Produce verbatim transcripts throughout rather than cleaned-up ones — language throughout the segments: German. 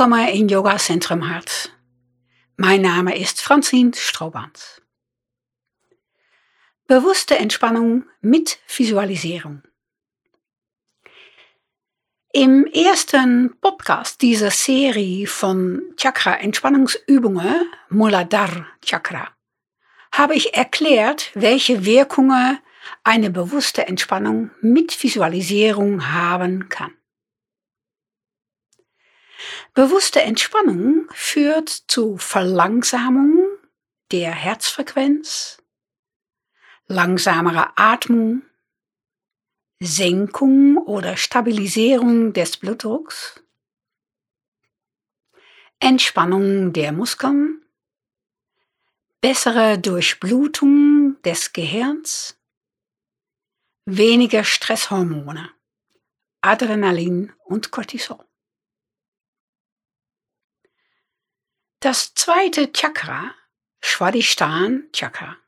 Willkommen im Yoga-Centrum Harz. Mein Name ist Francine Straubans. Bewusste Entspannung mit Visualisierung. Im ersten Podcast dieser Serie von Chakra-Entspannungsübungen, Muladhar Chakra, habe ich erklärt, welche Wirkungen eine bewusste Entspannung mit Visualisierung haben kann. Bewusste Entspannung führt zu Verlangsamung der Herzfrequenz, langsamerer Atmung, Senkung oder Stabilisierung des Blutdrucks, Entspannung der Muskeln, bessere Durchblutung des Gehirns, weniger Stresshormone, Adrenalin und Cortisol. Das zweite Chakra, Swadishthan Chakra,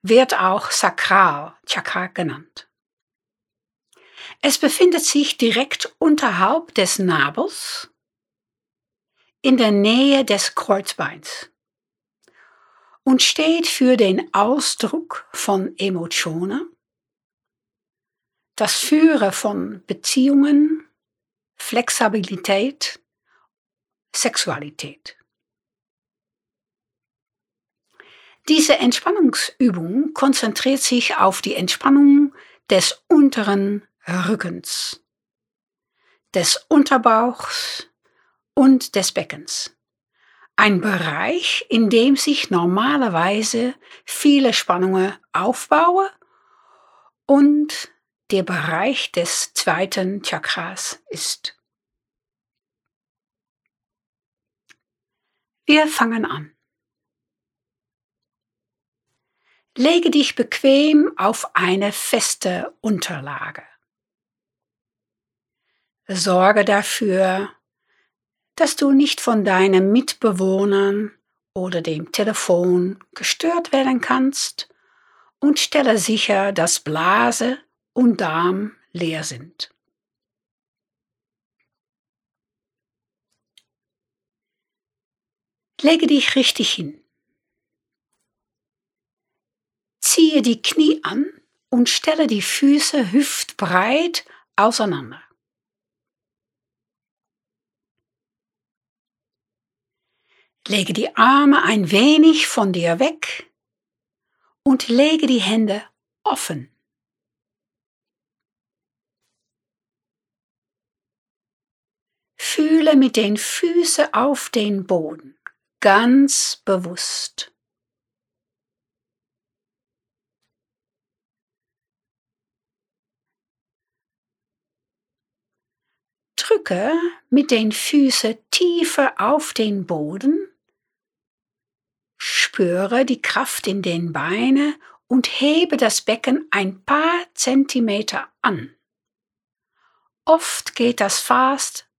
wird auch Sakral Chakra genannt. Es befindet sich direkt unterhalb des Nabels, in der Nähe des Kreuzbeins und steht für den Ausdruck von Emotionen, das Führen von Beziehungen, Flexibilität, Sexualität. Diese Entspannungsübung konzentriert sich auf die Entspannung des unteren Rückens, des Unterbauchs und des Beckens. Ein Bereich, in dem sich normalerweise viele Spannungen aufbauen und der Bereich des zweiten Chakras ist. Wir fangen an. Lege dich bequem auf eine feste Unterlage. Sorge dafür, dass du nicht von deinen Mitbewohnern oder dem Telefon gestört werden kannst und stelle sicher, dass Blase und Darm leer sind. Lege dich richtig hin. Ziehe die Knie an und stelle die Füße hüftbreit auseinander. Lege die Arme ein wenig von dir weg und lege die Hände offen. Fühle mit den Füßen auf den Boden. Ganz bewusst. Drücke mit den Füßen tiefer auf den Boden. Spüre die Kraft in den Beinen und hebe das Becken ein paar Zentimeter an. Oft geht das fast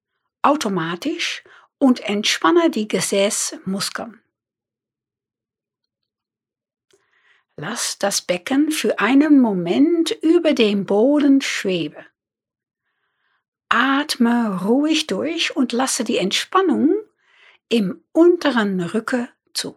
automatisch. Und entspanne die Gesäßmuskeln. Lass das Becken für einen Moment über dem Boden schweben. Atme ruhig durch und lasse die Entspannung im unteren Rücken zu.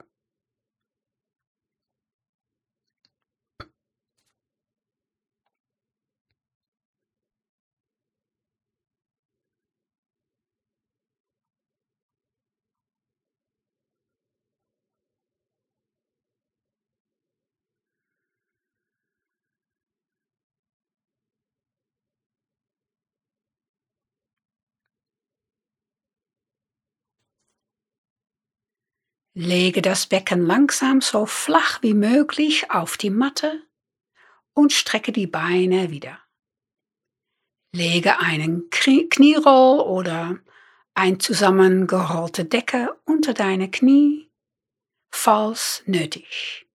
Lege das Becken langsam so flach wie möglich auf die Matte und strecke die Beine wieder. Lege einen Knieroll oder eine zusammengerollte Decke unter deine Knie, falls nötig.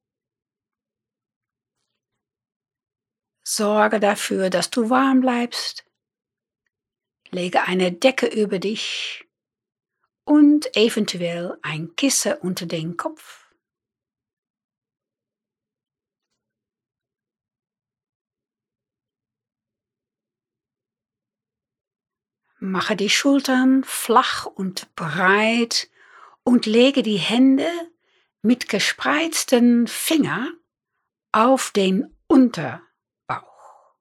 Sorge dafür, dass du warm bleibst. Lege eine Decke über dich. Und eventuell ein Kissen unter den Kopf. Mache die Schultern flach und breit und lege die Hände mit gespreizten Fingern auf den Unterbauch.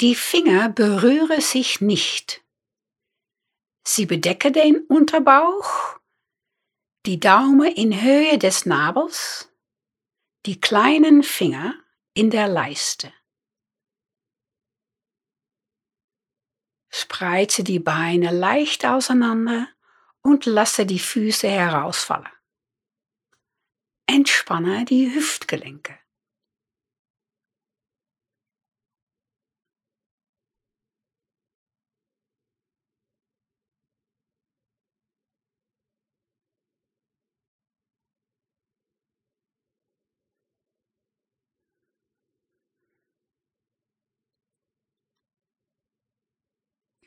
Die Finger berühren sich nicht. Sie bedecken den Unterbauch, die Daumen in Höhe des Nabels, die kleinen Finger in der Leiste. Spreize die Beine leicht auseinander und lasse die Füße herausfallen. Entspanne die Hüftgelenke.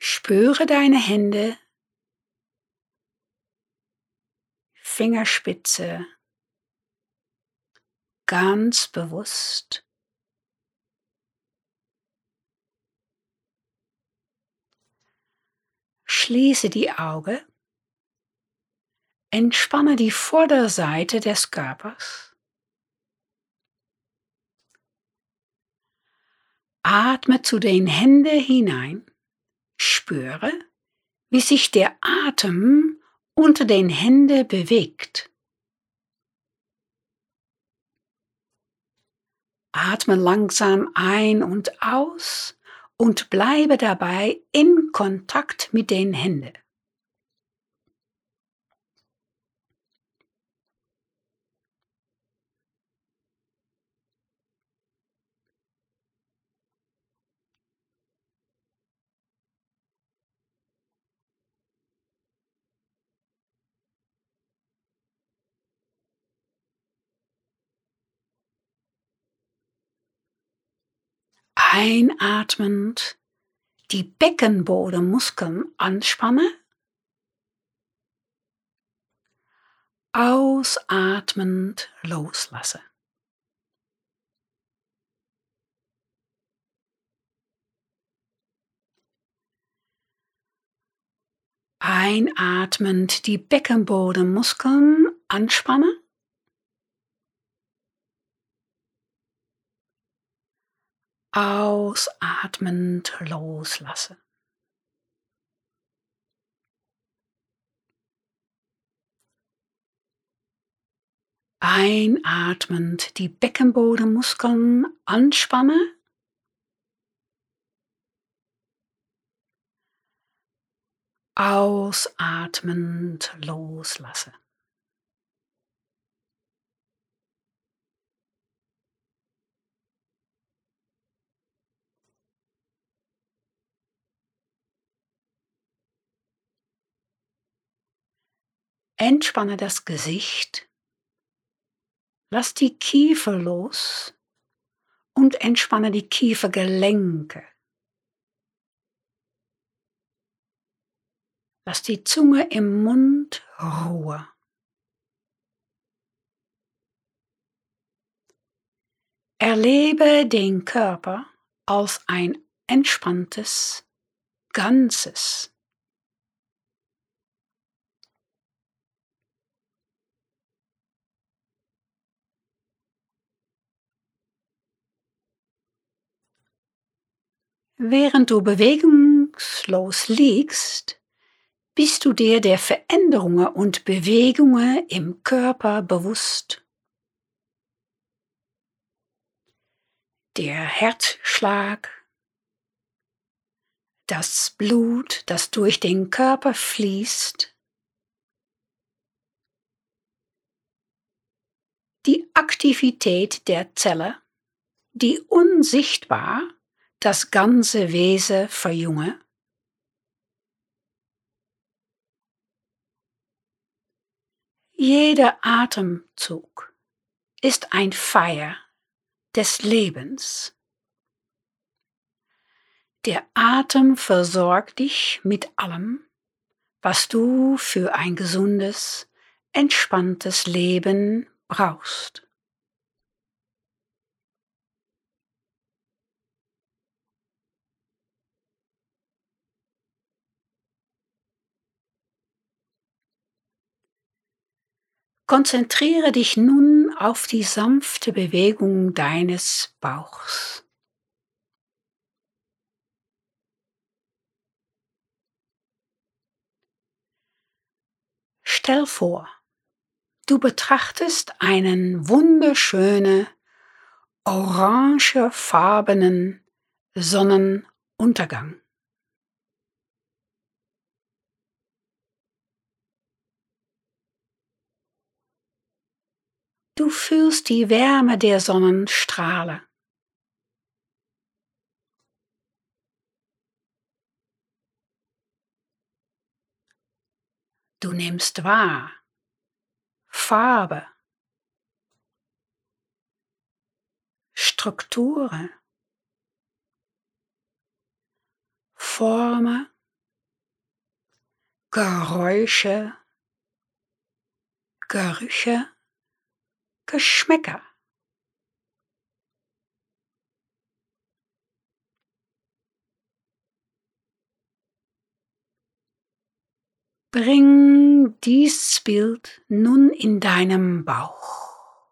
Spüre deine Hände, Fingerspitze, ganz bewusst. Schließe die Augen, entspanne die Vorderseite des Körpers. Atme zu den Händen hinein. Spüre, wie sich der Atem unter den Händen bewegt. Atme langsam ein und aus und bleibe dabei in Kontakt mit den Händen. Einatmend die Beckenbodenmuskeln anspannen, ausatmend loslassen. Einatmend die Beckenbodenmuskeln anspannen. Ausatmend loslassen. Einatmend die Beckenbodenmuskeln anspannen. Ausatmend loslassen. Entspanne das Gesicht, lass die Kiefer los und entspanne die Kiefergelenke. Lass die Zunge im Mund ruhen. Erlebe den Körper als ein entspanntes Ganzes. Während du bewegungslos liegst, bist du dir der Veränderungen und Bewegungen im Körper bewusst. Der Herzschlag, das Blut, das durch den Körper fließt, die Aktivität der Zelle, die unsichtbar das ganze Wesen verjünge. Jeder Atemzug ist ein Feier des Lebens. Der Atem versorgt dich mit allem, was du für ein gesundes, entspanntes Leben brauchst. Konzentriere dich nun auf die sanfte Bewegung deines Bauchs. Stell vor, du betrachtest einen wunderschönen, orangefarbenen Sonnenuntergang. Du fühlst die Wärme der Sonnenstrahlen. Du nimmst wahr Farbe, Strukturen, Formen, Geräusche, Gerüche, Geschmäcker. Bring dieses Bild nun in deinem Bauch,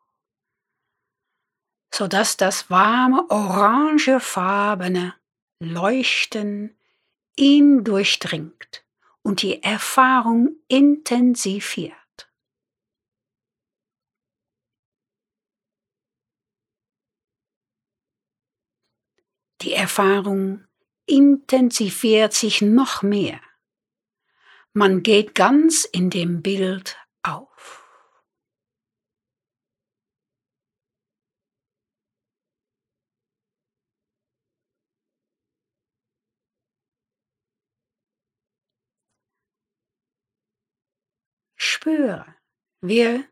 sodass das warme, orangefarbene Leuchten ihn durchdringt und die Erfahrung intensiviert. Die Erfahrung intensiviert sich noch mehr. Man geht ganz in dem Bild auf. Spüre, wie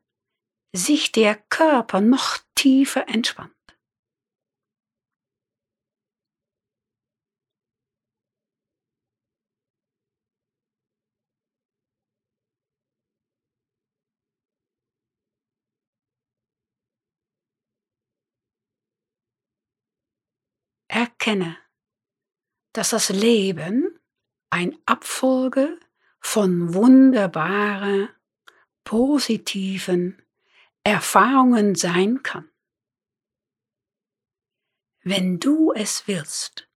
sich der Körper noch tiefer entspannt. Erkenne, dass das Leben eine Abfolge von wunderbaren, positiven Erfahrungen sein kann, wenn du es willst.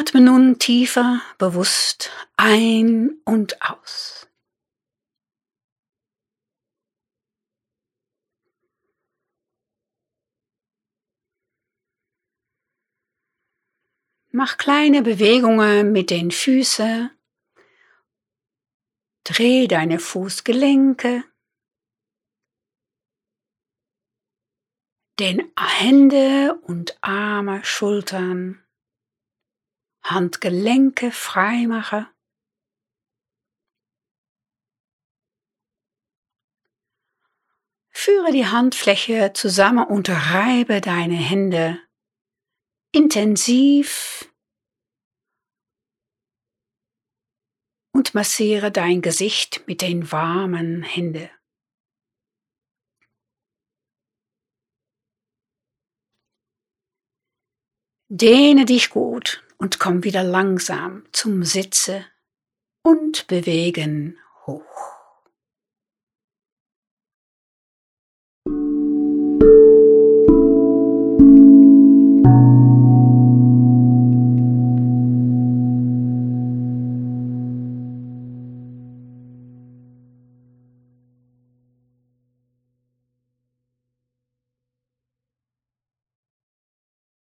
Atme nun tiefer, bewusst ein und aus. Mach kleine Bewegungen mit den Füßen. Dreh deine Fußgelenke, den Hände und Arme, Schultern, Handgelenke frei mache. Führe die Handfläche zusammen und reibe deine Hände intensiv und massiere dein Gesicht mit den warmen Händen. Dehne dich gut und komm wieder langsam zum Sitzen und Bewegen hoch.